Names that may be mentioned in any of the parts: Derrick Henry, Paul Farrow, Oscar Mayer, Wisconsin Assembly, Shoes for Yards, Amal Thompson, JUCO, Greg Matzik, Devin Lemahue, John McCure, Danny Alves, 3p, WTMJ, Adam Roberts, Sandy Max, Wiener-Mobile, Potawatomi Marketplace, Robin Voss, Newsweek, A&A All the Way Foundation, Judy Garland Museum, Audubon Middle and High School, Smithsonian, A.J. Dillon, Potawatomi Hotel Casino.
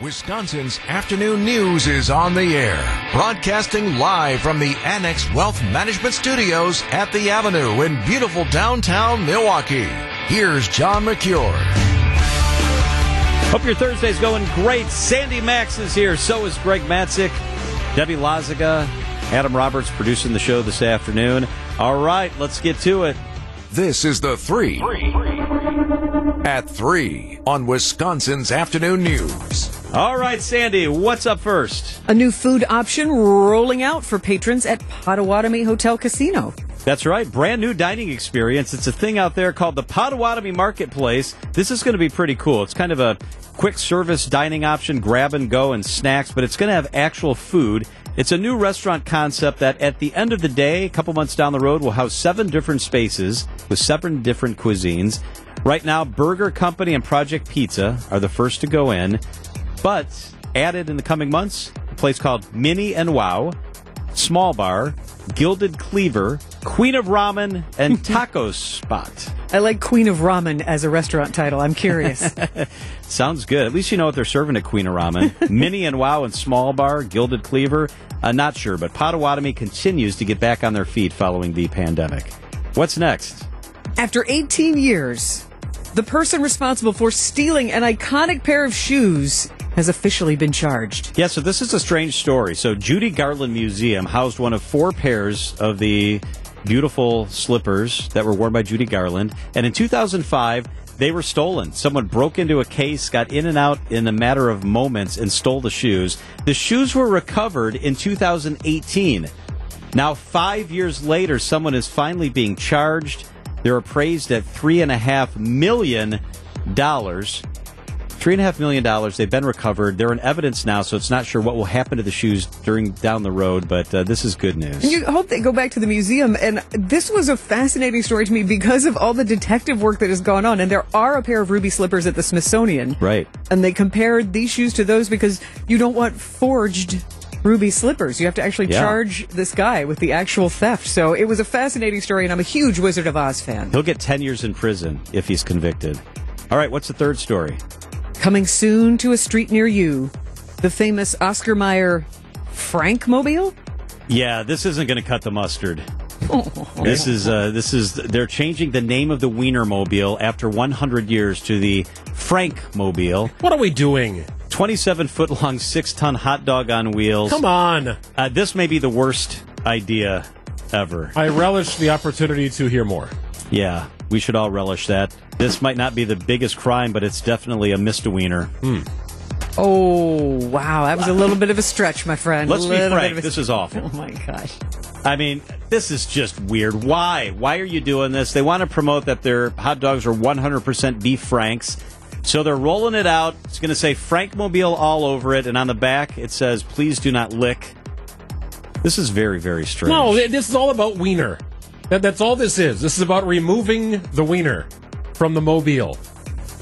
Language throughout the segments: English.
Wisconsin's afternoon news is on the air, broadcasting live from the Annex Wealth Management Studios at the Avenue in beautiful downtown Milwaukee. Here's John McCure. Hope your Thursday's going great. Sandy Max is here. So is Greg Matzik, Debbie Lazaga, Adam Roberts producing the show this afternoon. All right, let's get to it. This is the Three at Three on Wisconsin's Afternoon News. All right, Sandy, what's up first? A new food option rolling out for patrons at Potawatomi Hotel Casino. That's right, brand new dining experience. It's a thing out there called the Potawatomi Marketplace. This is going to be pretty cool. It's kind of a quick service dining option, grab and go and snacks, but it's going to have actual food. It's a new restaurant concept that at the end of the day, a couple months down the road, will house 7 different spaces with 7 different cuisines. Right now, Burger Company and Project Pizza are the first to go in. But added in the coming months, a place called Mini and Wow, Small Bar, Gilded Cleaver, Queen of Ramen, and Taco Spot. I like Queen of Ramen as a restaurant title. I'm curious. Sounds good. At least you know what they're serving at Queen of Ramen. Mini and Wow and Small Bar, Gilded Cleaver. Not sure, but Potawatomi continues to get back on their feet following the pandemic. What's next? After 18 years, the person responsible for stealing an iconic pair of shoes has officially been charged. Yeah, so this is a strange story. So Judy Garland Museum housed one of 4 pairs of the beautiful slippers that were worn by Judy Garland. And in 2005, they were stolen. Someone broke into a case, got in and out in a matter of moments, and stole the shoes. The shoes were recovered in 2018. Now, 5 years later, someone is finally being charged. They're appraised at $3.5 million. $3.5 million. They've been recovered. They're in evidence now, so it's not sure what will happen to the shoes down the road, but this is good news. You hope they go back to the museum, and this was a fascinating story to me because of all the detective work that has gone on, and there are a pair of ruby slippers at the Smithsonian. Right. And they compared these shoes to those because you don't want forged ruby slippers. You have to actually charge this guy with the actual theft. So it was a fascinating story, and I'm a huge Wizard of Oz fan. He'll get 10 years in prison if he's convicted. All right, what's the third story? Coming soon to a street near you, the famous Oscar Mayer Frank-Mobile? Yeah, this isn't going to cut the mustard. This is they're changing the name of the Wiener-Mobile after 100 years to the Frank-Mobile. What are we doing? 27-foot-long, 6-ton hot dog on wheels. Come on. This may be the worst idea ever. I relish the opportunity to hear more. Yeah, we should all relish that. This might not be the biggest crime, but it's definitely a misdemeanor. Oh, wow. That was a little bit of a stretch, my friend. Let's be frank. This is awful. Oh, my gosh. I mean, this is just weird. Why? Why are you doing this? They want to promote that their hot dogs are 100% beef franks. So they're rolling it out. It's going to say Frank-Mobile all over it. And on the back, it says, please do not lick. This is very, very strange. No, this is all about wiener. That's all this is. This is about removing the wiener from the mobile.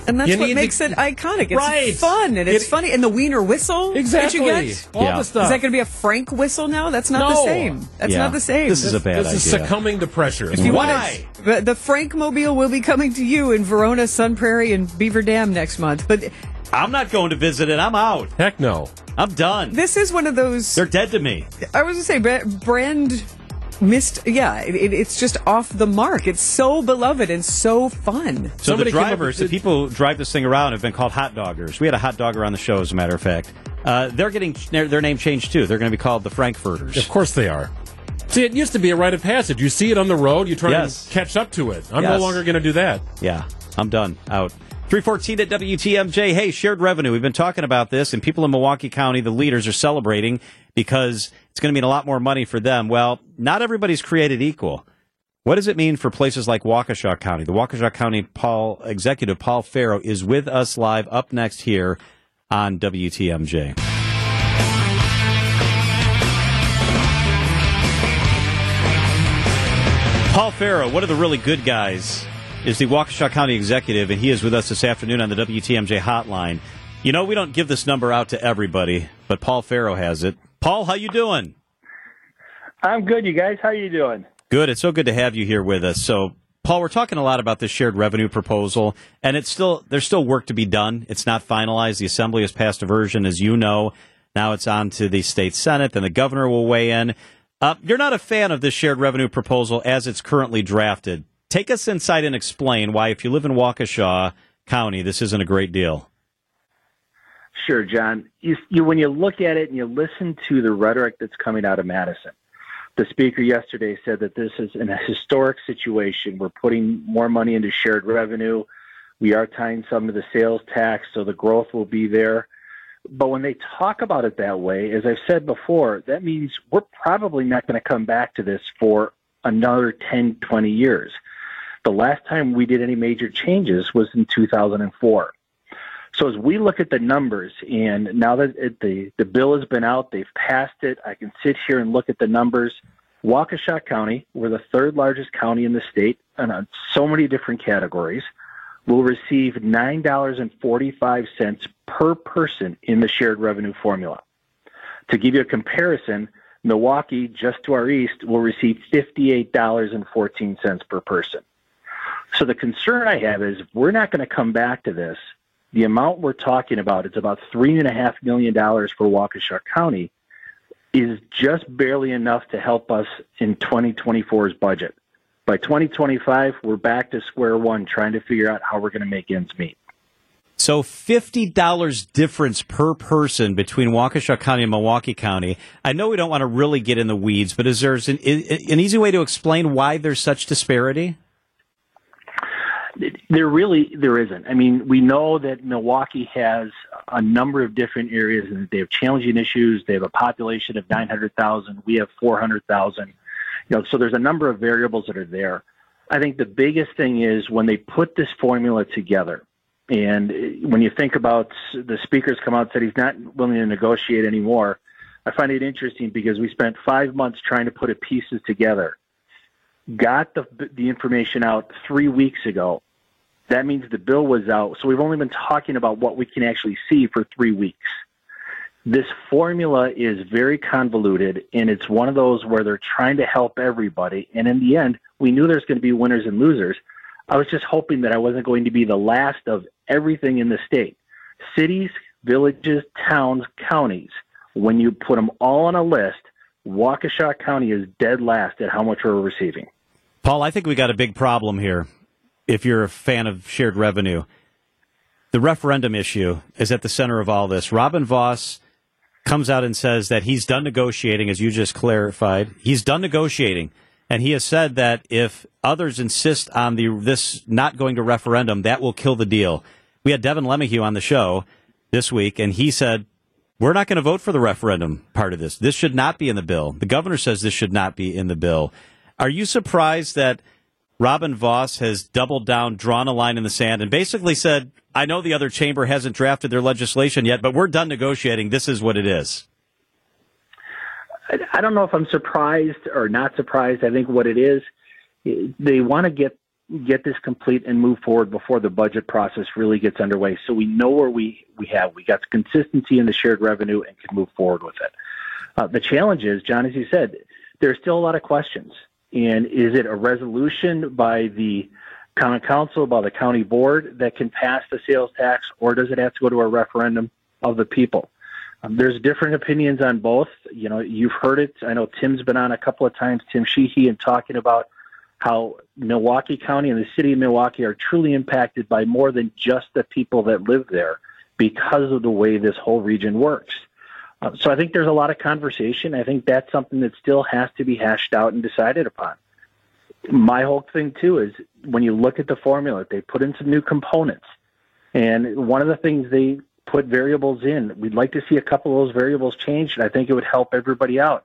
And that's what makes it iconic. It's fun, and it's funny. And the wiener whistle that you get. All the stuff. Is that going to be a Frank whistle now? That's not the same. That's not the same. This is a bad idea. This is succumbing to pressure. Why? The Frank-Mobile will be coming to you in Verona, Sun Prairie, and Beaver Dam next month. But I'm not going to visit it. I'm out. Heck no. I'm done. This is one of those... They're dead to me. I was going to say, brand... it's just off the mark. It's so beloved and so fun. So the people who drive this thing around have been called hot doggers. We had a hot dogger on the show, as a matter of fact. They're getting their name changed, too. They're going to be called the Frankfurters. Of course they are. See, it used to be a rite of passage. You see it on the road, you try to catch up to it. I'm no longer going to do that. Yeah, I'm done. Out. 314 at WTMJ. Hey, shared revenue. We've been talking about this, and people in Milwaukee County, the leaders, are celebrating because it's going to mean a lot more money for them. Well, not everybody's created equal. What does it mean for places like Waukesha County? The Waukesha County Executive Paul Farrow is with us live up next here on WTMJ. Paul Farrow, one of the really good guys, is the Waukesha County Executive, and he is with us this afternoon on the WTMJ hotline. You know, we don't give this number out to everybody, but Paul Farrow has it. Paul, how you doing? I'm good, you guys. How you doing? Good. It's so good to have you here with us. So, Paul, we're talking a lot about this shared revenue proposal, and there's still work to be done. It's not finalized. The Assembly has passed a version, as you know. Now it's on to the state Senate, and the governor will weigh in. You're not a fan of this shared revenue proposal as it's currently drafted. Take us inside and explain why, if you live in Waukesha County, this isn't a great deal. Sure, John. You when you look at it and you listen to the rhetoric that's coming out of Madison, the speaker yesterday said that this is in a historic situation. We're putting more money into shared revenue. We are tying some to the sales tax, so the growth will be there. But when they talk about it that way, as I've said before, that means we're probably not going to come back to this for another 10, 20 years. The last time we did any major changes was in 2004. So as we look at the numbers, and now that the bill has been out, they've passed it, I can sit here and look at the numbers. Waukesha County, we're the third largest county in the state, and on so many different categories, will receive $9.45 per person in the shared revenue formula. To give you a comparison, Milwaukee, just to our east, will receive $58.14 per person. So the concern I have is we're not going to come back to this. The amount we're talking about, it's about $3.5 million for Waukesha County, is just barely enough to help us in 2024's budget. By 2025, we're back to square one, trying to figure out how we're going to make ends meet. So $50 difference per person between Waukesha County and Milwaukee County. I know we don't want to really get in the weeds, but is there an easy way to explain why there's such disparity? There isn't. I mean, we know that Milwaukee has a number of different areas, and they have challenging issues. They have a population of 900,000. We have 400,000. So there's a number of variables that are there. I think the biggest thing is when they put this formula together, and when you think about the speaker's come out and said he's not willing to negotiate anymore, I find it interesting because we spent 5 months trying to put the pieces together, got the information out 3 weeks ago. That means the bill was out, so we've only been talking about what we can actually see for 3 weeks. This formula is very convoluted, and it's one of those where they're trying to help everybody, and in the end, we knew there's going to be winners and losers. I was just hoping that I wasn't going to be the last of everything in the state. Cities, villages, towns, counties. When you put them all on a list, Waukesha County is dead last at how much we're receiving. Paul, I think we got a big problem here. If you're a fan of shared revenue, the referendum issue is at the center of all this. Robin Voss comes out and says that he's done negotiating, as you just clarified. He's done negotiating, and he has said that if others insist on this not going to referendum, that will kill the deal. We had Devin Lemahue on the show this week, and he said, we're not going to vote for the referendum part of this. This should not be in the bill. The governor says this should not be in the bill. Are you surprised that Robin Voss has doubled down, drawn a line in the sand, and basically said, I know the other chamber hasn't drafted their legislation yet, but we're done negotiating. This is what it is. I don't know if I'm surprised or not surprised. I think what it is, they want to get this complete and move forward before the budget process really gets underway. So we know where we have. We got consistency in the shared revenue and can move forward with it. The challenge is, John, as you said, there's still a lot of questions. And is it a resolution by the common council, by the county board, that can pass the sales tax, or does it have to go to a referendum of the people? There's different opinions on both. You've heard it. I know Tim's been on a couple of times, Tim Sheehy, and talking about how Milwaukee County and the city of Milwaukee are truly impacted by more than just the people that live there because of the way this whole region works. So I think there's a lot of conversation. I think that's something that still has to be hashed out and decided upon. My whole thing, too, is when you look at the formula, they put in some new components. And one of the things they put variables in, we'd like to see a couple of those variables changed, and I think it would help everybody out.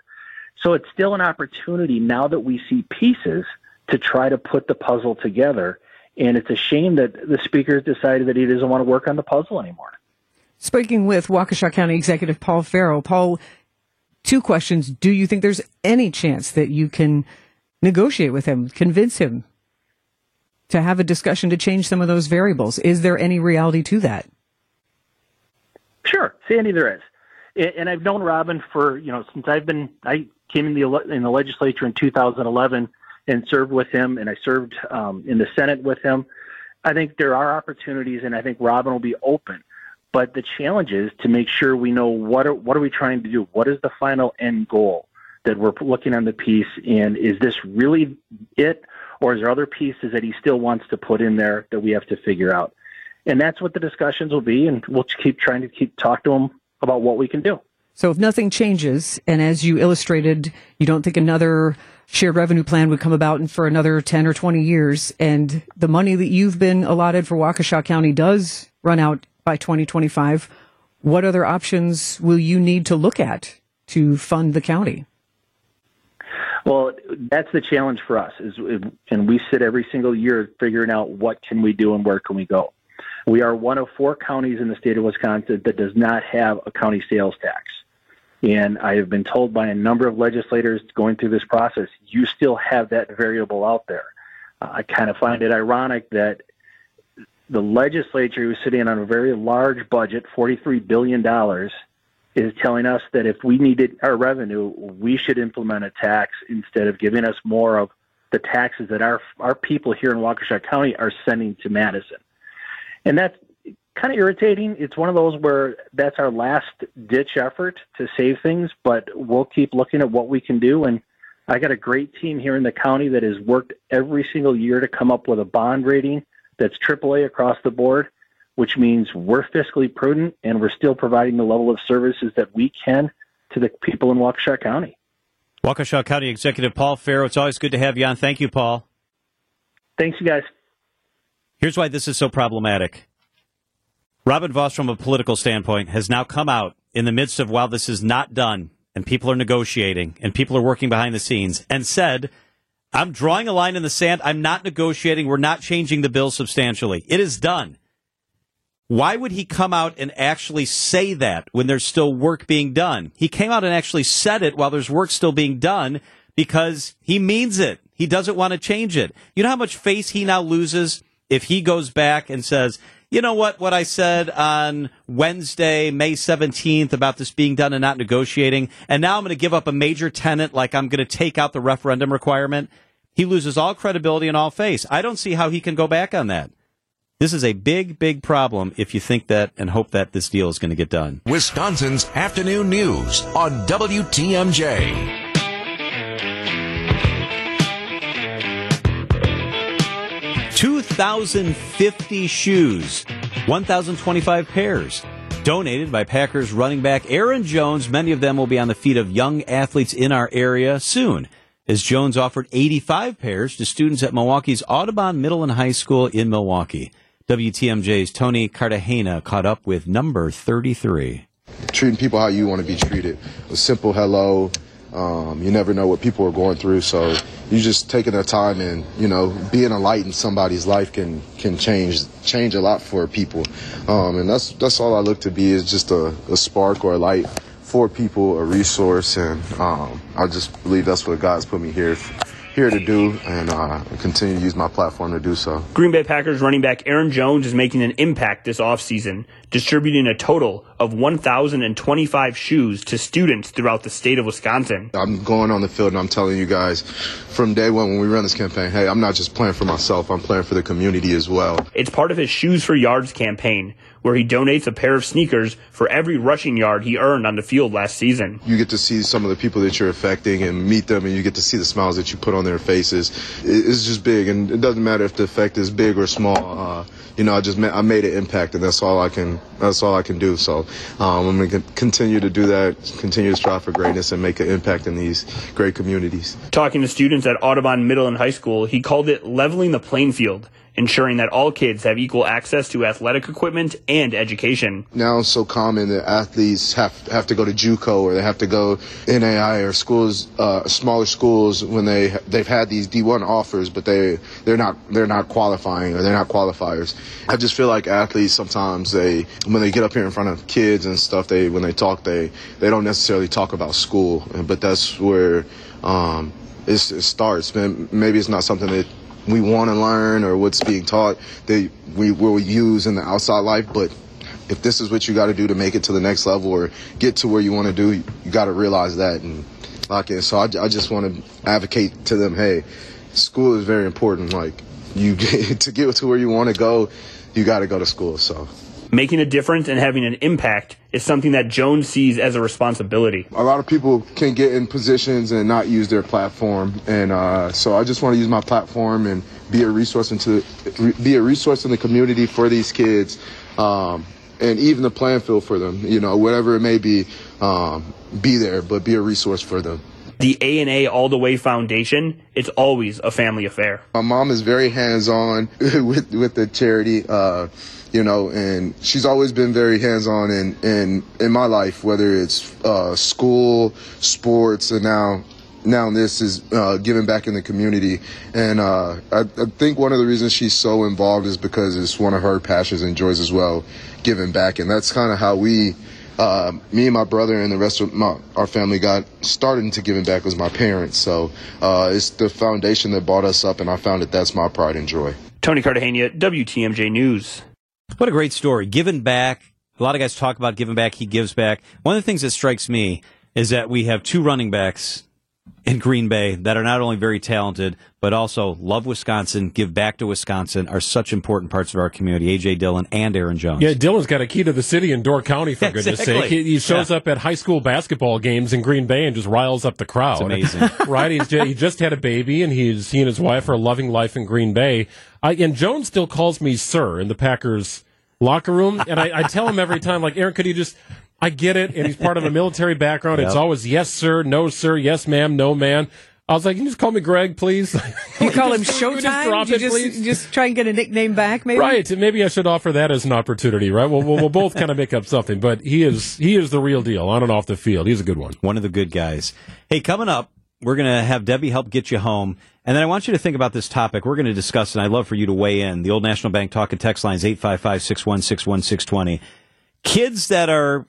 So it's still an opportunity now that we see pieces to try to put the puzzle together. And it's a shame that the speaker decided that he doesn't want to work on the puzzle anymore. Speaking with Waukesha County Executive Paul Farrow, Paul, two questions. Do you think there's any chance that you can negotiate with him, convince him to have a discussion to change some of those variables? Is there any reality to that? Sure, Sandy, there is. And I've known Robin for, since I came in the legislature in 2011, and served with him, and I served in the Senate with him. I think there are opportunities, and I think Robin will be open. But the challenge is to make sure we know what are we trying to do? What is the final end goal that we're looking on the piece, and is this really it, or is there other pieces that he still wants to put in there that we have to figure out? And that's what the discussions will be, and we'll keep trying to talk to him about what we can do. So if nothing changes, and as you illustrated, you don't think another shared revenue plan would come about for another 10 or 20 years, and the money that you've been allotted for Waukesha County does run out by 2025, what other options will you need to look at to fund the county? Well, that's the challenge for us, and we sit every single year figuring out what can we do and where can we go. We are one of four counties in the state of Wisconsin that does not have a county sales tax. And I have been told by a number of legislators going through this process, you still have that variable out there. I kind of find it ironic that the legislature, who's sitting on a very large budget, $43 billion, is telling us that if we needed our revenue, we should implement a tax instead of giving us more of the taxes that our people here in Waukesha County are sending to Madison. And that's kind of irritating. It's one of those where that's our last-ditch effort to save things, but we'll keep looking at what we can do. And I got a great team here in the county that has worked every single year to come up with a bond rating that's AAA across the board, which means we're fiscally prudent and we're still providing the level of services that we can to the people in Waukesha County. Waukesha County Executive Paul Farrow, it's always good to have you on. Thank you, Paul. Thanks, you guys. Here's why this is so problematic. Robin Voss, from a political standpoint, has now come out in the midst of, while this is not done, and people are negotiating, and people are working behind the scenes, and said, I'm drawing a line in the sand. I'm not negotiating. We're not changing the bill substantially. It is done. Why would he come out and actually say that when there's still work being done? He came out and actually said it while there's work still being done because he means it. He doesn't want to change it. You know how much face he now loses if he goes back and says, you know what I said on Wednesday, May 17th about this being done and not negotiating, and now I'm going to give up a major tenet, like I'm going to take out the referendum requirement. He loses all credibility and all face. I don't see how he can go back on that. This is a big, big problem if you think that and hope that this deal is going to get done. Wisconsin's Afternoon News on WTMJ. $2,050 shoes, 1,025 pairs, donated by Packers running back Aaron Jones. Many of them will be on the feet of young athletes in our area soon, as Jones offered 85 pairs to students at Milwaukee's Audubon Middle and High School in Milwaukee. WTMJ's Tony Cartagena caught up with number 33. Treating people how you want to be treated. A simple hello. You never know what people are going through, so you just taking their time and, you know, being a light in somebody's life can change a lot for people. And that's all I look to be, is just a spark or a light for people, a resource, and I just believe that's what God's put me here to do, and continue to use my platform to do so. Green Bay Packers running back Aaron Jones is making an impact this offseason, distributing a total of 1,025 shoes to students throughout the state of Wisconsin. I'm going on the field and I'm telling you guys from day one when we run this campaign, hey, I'm not just playing for myself, I'm playing for the community as well. It's part of his Shoes for Yards campaign, where he donates a pair of sneakers for every rushing yard he earned on the field last season. You get to see some of the people that you're affecting and meet them, and you get to see the smiles that you put on their faces. It's just big, and it doesn't matter if the effect is big or small. I made an impact, and that's all I can do. So I'm going to continue to do that, continue to strive for greatness, and make an impact in these great communities. Talking to students at Audubon Middle and High School, he called it leveling the playing field, ensuring that all kids have equal access to athletic equipment and education. Now it's so common that athletes have to go to JUCO, or they have to go NAIA, or schools, smaller schools, when they've had these D1 offers, but they're not qualifying, or they're not qualifiers. I just feel like athletes sometimes, when they get up here in front of kids and stuff, when they talk, they don't necessarily talk about school, but that's where it starts. Maybe it's not something that we want to learn, or what's being taught that we will use in the outside life. But if this is what you got to do to make it to the next level or get to where you want to do, you got to realize that and lock in. So I just want to advocate to them, hey, school is very important. Like, you get to get to where you want to go, you got to go to school. So making a difference and having an impact is something that Jones sees as a responsibility. A lot of people can get in positions and not use their platform, and so I just want to use my platform and be a resource in the community for these kids, and even the playing field for them. You know, whatever it may be there, but be a resource for them. The A&A All the Way Foundation, it's always a family affair. My mom is very hands-on with the charity, you know, and she's always been very hands-on in my life, whether it's school, sports, and now this is giving back in the community. And I think one of the reasons she's so involved is because it's one of her passions and joys as well, giving back. And that's kind of how we... me and my brother and the rest of our family got started into giving back was my parents. So it's the foundation that brought us up, and I found that that's my pride and joy. Tony Cartagena, WTMJ News. What a great story. Giving back. A lot of guys talk about giving back. He gives back. One of the things that strikes me is that we have two running backs in Green Bay that are not only very talented, but also love Wisconsin, give back to Wisconsin, are such important parts of our community. A.J. Dillon and Aaron Jones. Yeah, Dillon's got a key to the city in Door County, for goodness sake. He shows up at high school basketball games in Green Bay and just riles up the crowd. It's amazing. Right? He just had a baby, and he and his wife are loving life in Green Bay. And Jones still calls me sir in the Packers locker room, and I tell him every time, like, Aaron, could you just... I get it, and he's part of a military background. Yep. It's always yes, sir, no, sir, yes, ma'am, no, man. I was like, can you just call me Greg, please? You call him Showtime? Just try and get a nickname back, maybe? Right. Maybe I should offer that as an opportunity, right? We'll both kind of make up something, but he is the real deal on and off the field. He's a good one. One of the good guys. Hey, coming up, we're going to have Debbie help get you home. And then I want you to think about this topic we're going to discuss, and I'd love for you to weigh in. The Old National Bank talk and text lines, 855-616-1620. Kids that are...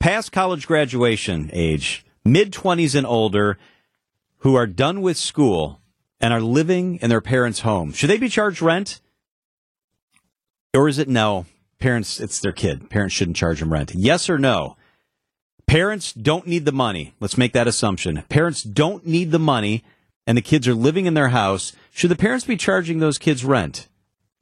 past college graduation age, mid-20s and older, who are done with school and are living in their parents' home. Should they be charged rent? Or is it no? Parents, it's their kid. Parents shouldn't charge them rent. Yes or no? Parents don't need the money. Let's make that assumption. Parents don't need the money, and the kids are living in their house. Should the parents be charging those kids rent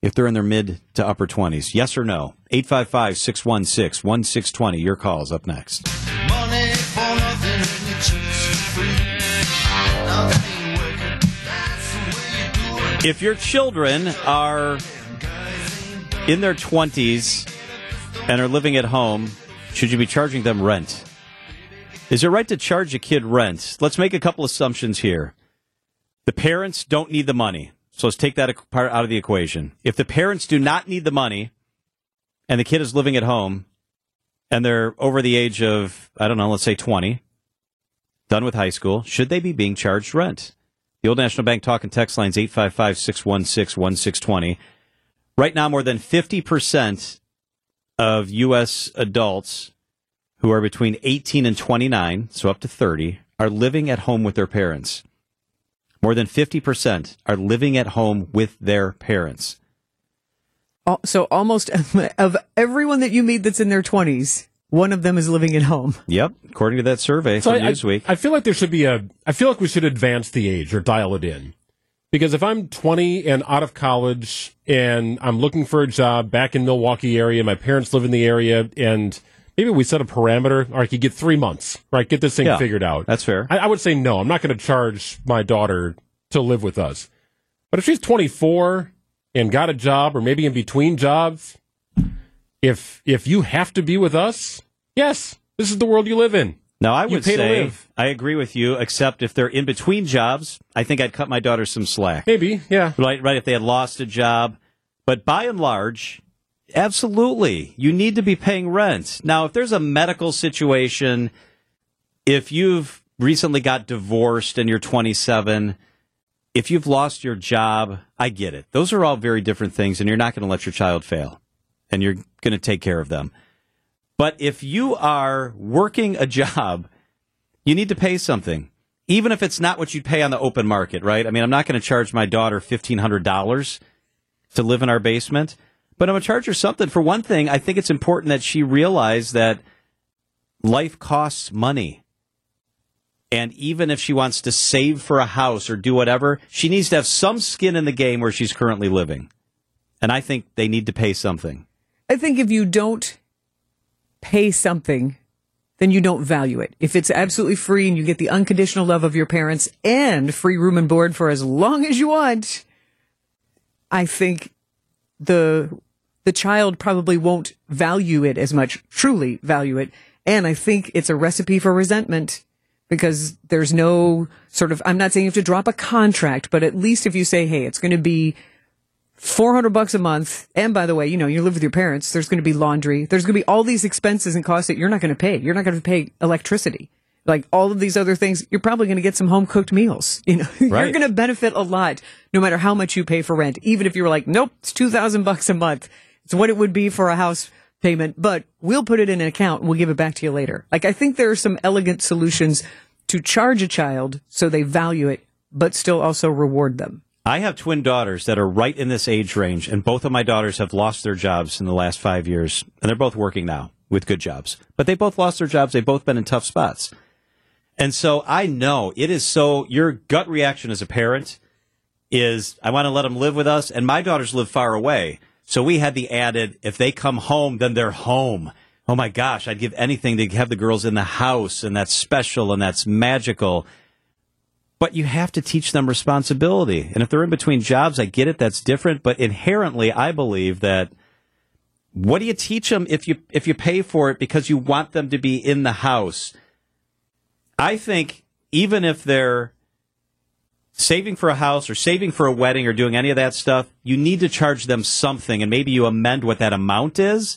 if they're in their mid to upper 20s? Yes or no? 855-616-1620. Your call is up next. Money for nothing and your chicks is free. Nothing working. That's the way you do it. If your children are in their 20s and are living at home, should you be charging them rent? Is it right to charge a kid rent? Let's make a couple assumptions here. The parents don't need the money. So let's take that part out of the equation. If the parents do not need the money and the kid is living at home and they're over the age of, I don't know, let's say 20, done with high school, should they be being charged rent? The Old National Bank talk and text lines, 855-616-1620. Right now, more than 50% of U.S. adults who are between 18 and 29, so up to 30, are living at home with their parents. More than 50% are living at home with their parents. So almost of everyone that you meet that's in their 20s, one of them is living at home. Yep, according to that survey from Newsweek. I feel like there should be I feel like we should advance the age or dial it in. Because if I'm 20 and out of college and I'm looking for a job back in Milwaukee area, my parents live in the area, and maybe we set a parameter. All right, you get 3 months. Right, get this thing figured out. That's fair. I would say no. I'm not going to charge my daughter to live with us. But if she's 24 and got a job, or maybe in between jobs, if you have to be with us, yes, this is the world you live in. Now, I would say I agree with you, except if they're in between jobs, I think I'd cut my daughter some slack. Maybe, yeah. Right, if they had lost a job. But by and large... absolutely. You need to be paying rent. Now, if there's a medical situation, if you've recently got divorced and you're 27, if you've lost your job, I get it. Those are all very different things, and you're not going to let your child fail, and you're going to take care of them. But if you are working a job, you need to pay something, even if it's not what you'd pay on the open market, right? I mean, I'm not going to charge my daughter $1,500 to live in our basement. But I'm going to charge her something. For one thing, I think it's important that she realize that life costs money. And even if she wants to save for a house or do whatever, she needs to have some skin in the game where she's currently living. And I think they need to pay something. I think if you don't pay something, then you don't value it. If it's absolutely free and you get the unconditional love of your parents and free room and board for as long as you want, I think the child probably won't value it as much, truly value it. And I think it's a recipe for resentment. Because there's no sort of, I'm not saying you have to drop a contract, but at least if you say, hey, it's going to be $400 a month. And by the way, you know, you live with your parents. There's going to be laundry. There's going to be all these expenses and costs that you're not going to pay. You're not going to pay electricity. Like all of these other things, you're probably going to get some home cooked meals. You know, right. You're going to benefit a lot no matter how much you pay for rent. Even if you were like, nope, it's $2,000 a month. It's what it would be for a house payment, but we'll put it in an account and we'll give it back to you later. Like, I think there are some elegant solutions to charge a child so they value it, but still also reward them. I have twin daughters that are right in this age range, and both of my daughters have lost their jobs in the last 5 years, and they're both working now with good jobs. But they both lost their jobs. They've both been in tough spots. And so I know it is so, your gut reaction as a parent is, I want to let them live with us, and my daughters live far away. So we had the added, if they come home, then they're home. Oh, my gosh, I'd give anything to have the girls in the house, and that's special, and that's magical. But you have to teach them responsibility. And if they're in between jobs, I get it, that's different. But inherently, I believe that what do you teach them if you pay for it because you want them to be in the house? I think even if they're saving for a house or saving for a wedding or doing any of that stuff, you need to charge them something, and maybe you amend what that amount is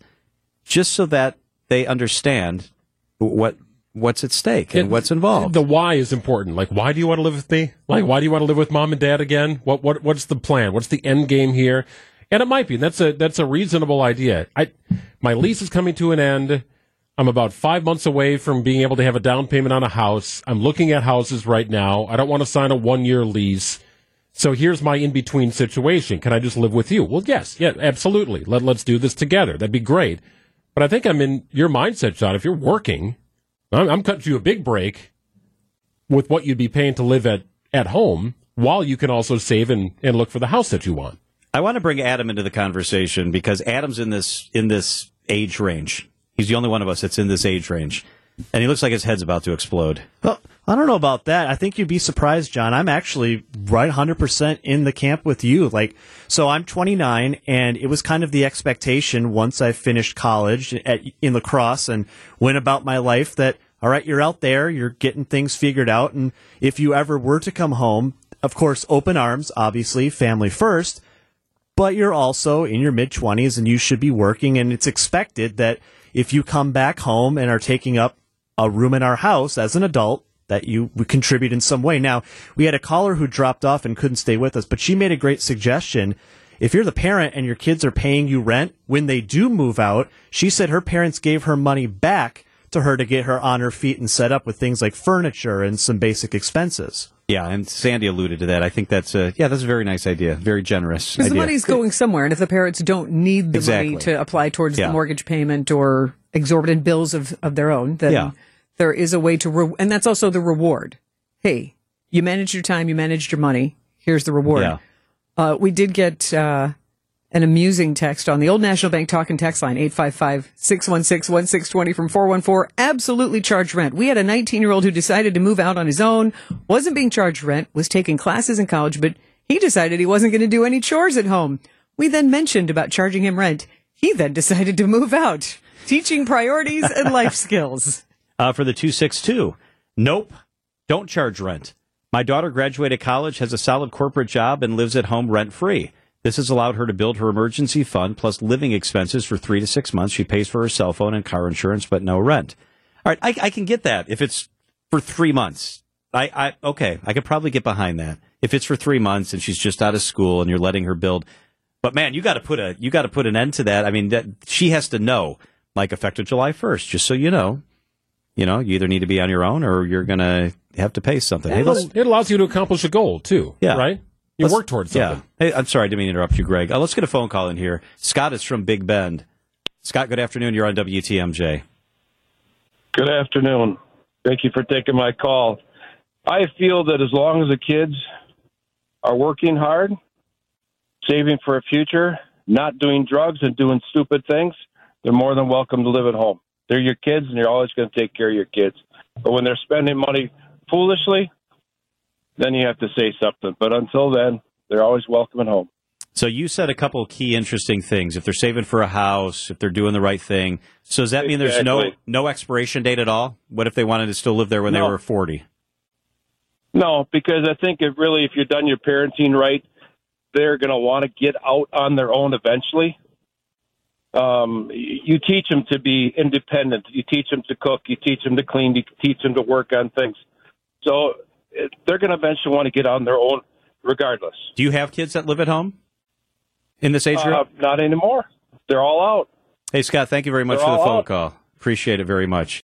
just so that they understand what's at stake and what's involved. The why is important. Like, why do you want to live with me? Like, why do you want to live with mom and dad again? What's the plan? What's the end game here? And it might be. That's a reasonable idea. My lease is coming to an end. I'm about 5 months away from being able to have a down payment on a house. I'm looking at houses right now. I don't want to sign a 1-year lease. So here's my in-between situation. Can I just live with you? Well, yes. Yeah, absolutely. Let's do this together. That'd be great. But I think I'm in your mindset, John. If you're working, I'm cutting you a big break with what you'd be paying to live at home while you can also save and look for the house that you want. I want to bring Adam into the conversation because Adam's in this age range. He's the only one of us that's in this age range. And he looks like his head's about to explode. Well, I don't know about that. I think you'd be surprised, John. I'm actually right 100% in the camp with you. Like, so I'm 29, and it was kind of the expectation once I finished college in La Crosse and went about my life that, all right, you're out there, you're getting things figured out. And if you ever were to come home, of course, open arms, obviously, family first. But you're also in your mid-20s, and you should be working, and it's expected that if you come back home and are taking up a room in our house as an adult, that you would contribute in some way. Now, we had a caller who dropped off and couldn't stay with us, but she made a great suggestion. If you're the parent and your kids are paying you rent when they do move out, she said her parents gave her money back to her to get her on her feet and set up with things like furniture and some basic expenses. Yeah, and Sandy alluded to that. I think that's a very nice idea, very generous idea. Because the money's going somewhere, and if the parents don't need the money to apply towards the mortgage payment or exorbitant bills of their own, then there is a way to... and that's also the reward. Hey, you managed your time, you managed your money, here's the reward. Yeah. We did get an amusing text on the Old National Bank talk and text line, 855-616-1620 from 414, absolutely charge rent. We had a 19-year-old who decided to move out on his own, wasn't being charged rent, was taking classes in college, but he decided he wasn't going to do any chores at home. We then mentioned about charging him rent. He then decided to move out, teaching priorities and life skills. For the 262, nope, don't charge rent. My daughter graduated college, has a solid corporate job, and lives at home rent-free. This has allowed her to build her emergency fund plus living expenses for 3 to 6 months. She pays for her cell phone and car insurance, but no rent. All right, I can get that if it's for 3 months. I could probably get behind that if it's for 3 months and she's just out of school and you're letting her build. But man, you got to put an end to that. I mean, that she has to know, like effective July 1st, just so you know. You know, you either need to be on your own or you're going to have to pay something. It allows you to accomplish a goal too, right? You work towards something. Yeah. Hey, I'm sorry, I didn't mean to interrupt you, Greg. Let's get a phone call in here. Scott is from Big Bend. Scott, good afternoon. You're on WTMJ. Good afternoon. Thank you for taking my call. I feel that as long as the kids are working hard, saving for a future, not doing drugs and doing stupid things, they're more than welcome to live at home. They're your kids, and you're always going to take care of your kids. But when they're spending money foolishly, then you have to say something. But until then, they're always welcome at home. So you said a couple of key interesting things. If they're saving for a house, if they're doing the right thing. So does that mean there's no expiration date at all? What if they wanted to still live there when they were 40? No, because I think it really, if you've done your parenting right, they're going to want to get out on their own eventually. You teach them to be independent. You teach them to cook. You teach them to clean. You teach them to work on things. So they're going to eventually want to get on their own regardless. Do you have kids that live at home? In this age group? Not anymore. They're all out. Hey, Scott, thank you very much for the phone call. Appreciate it very much.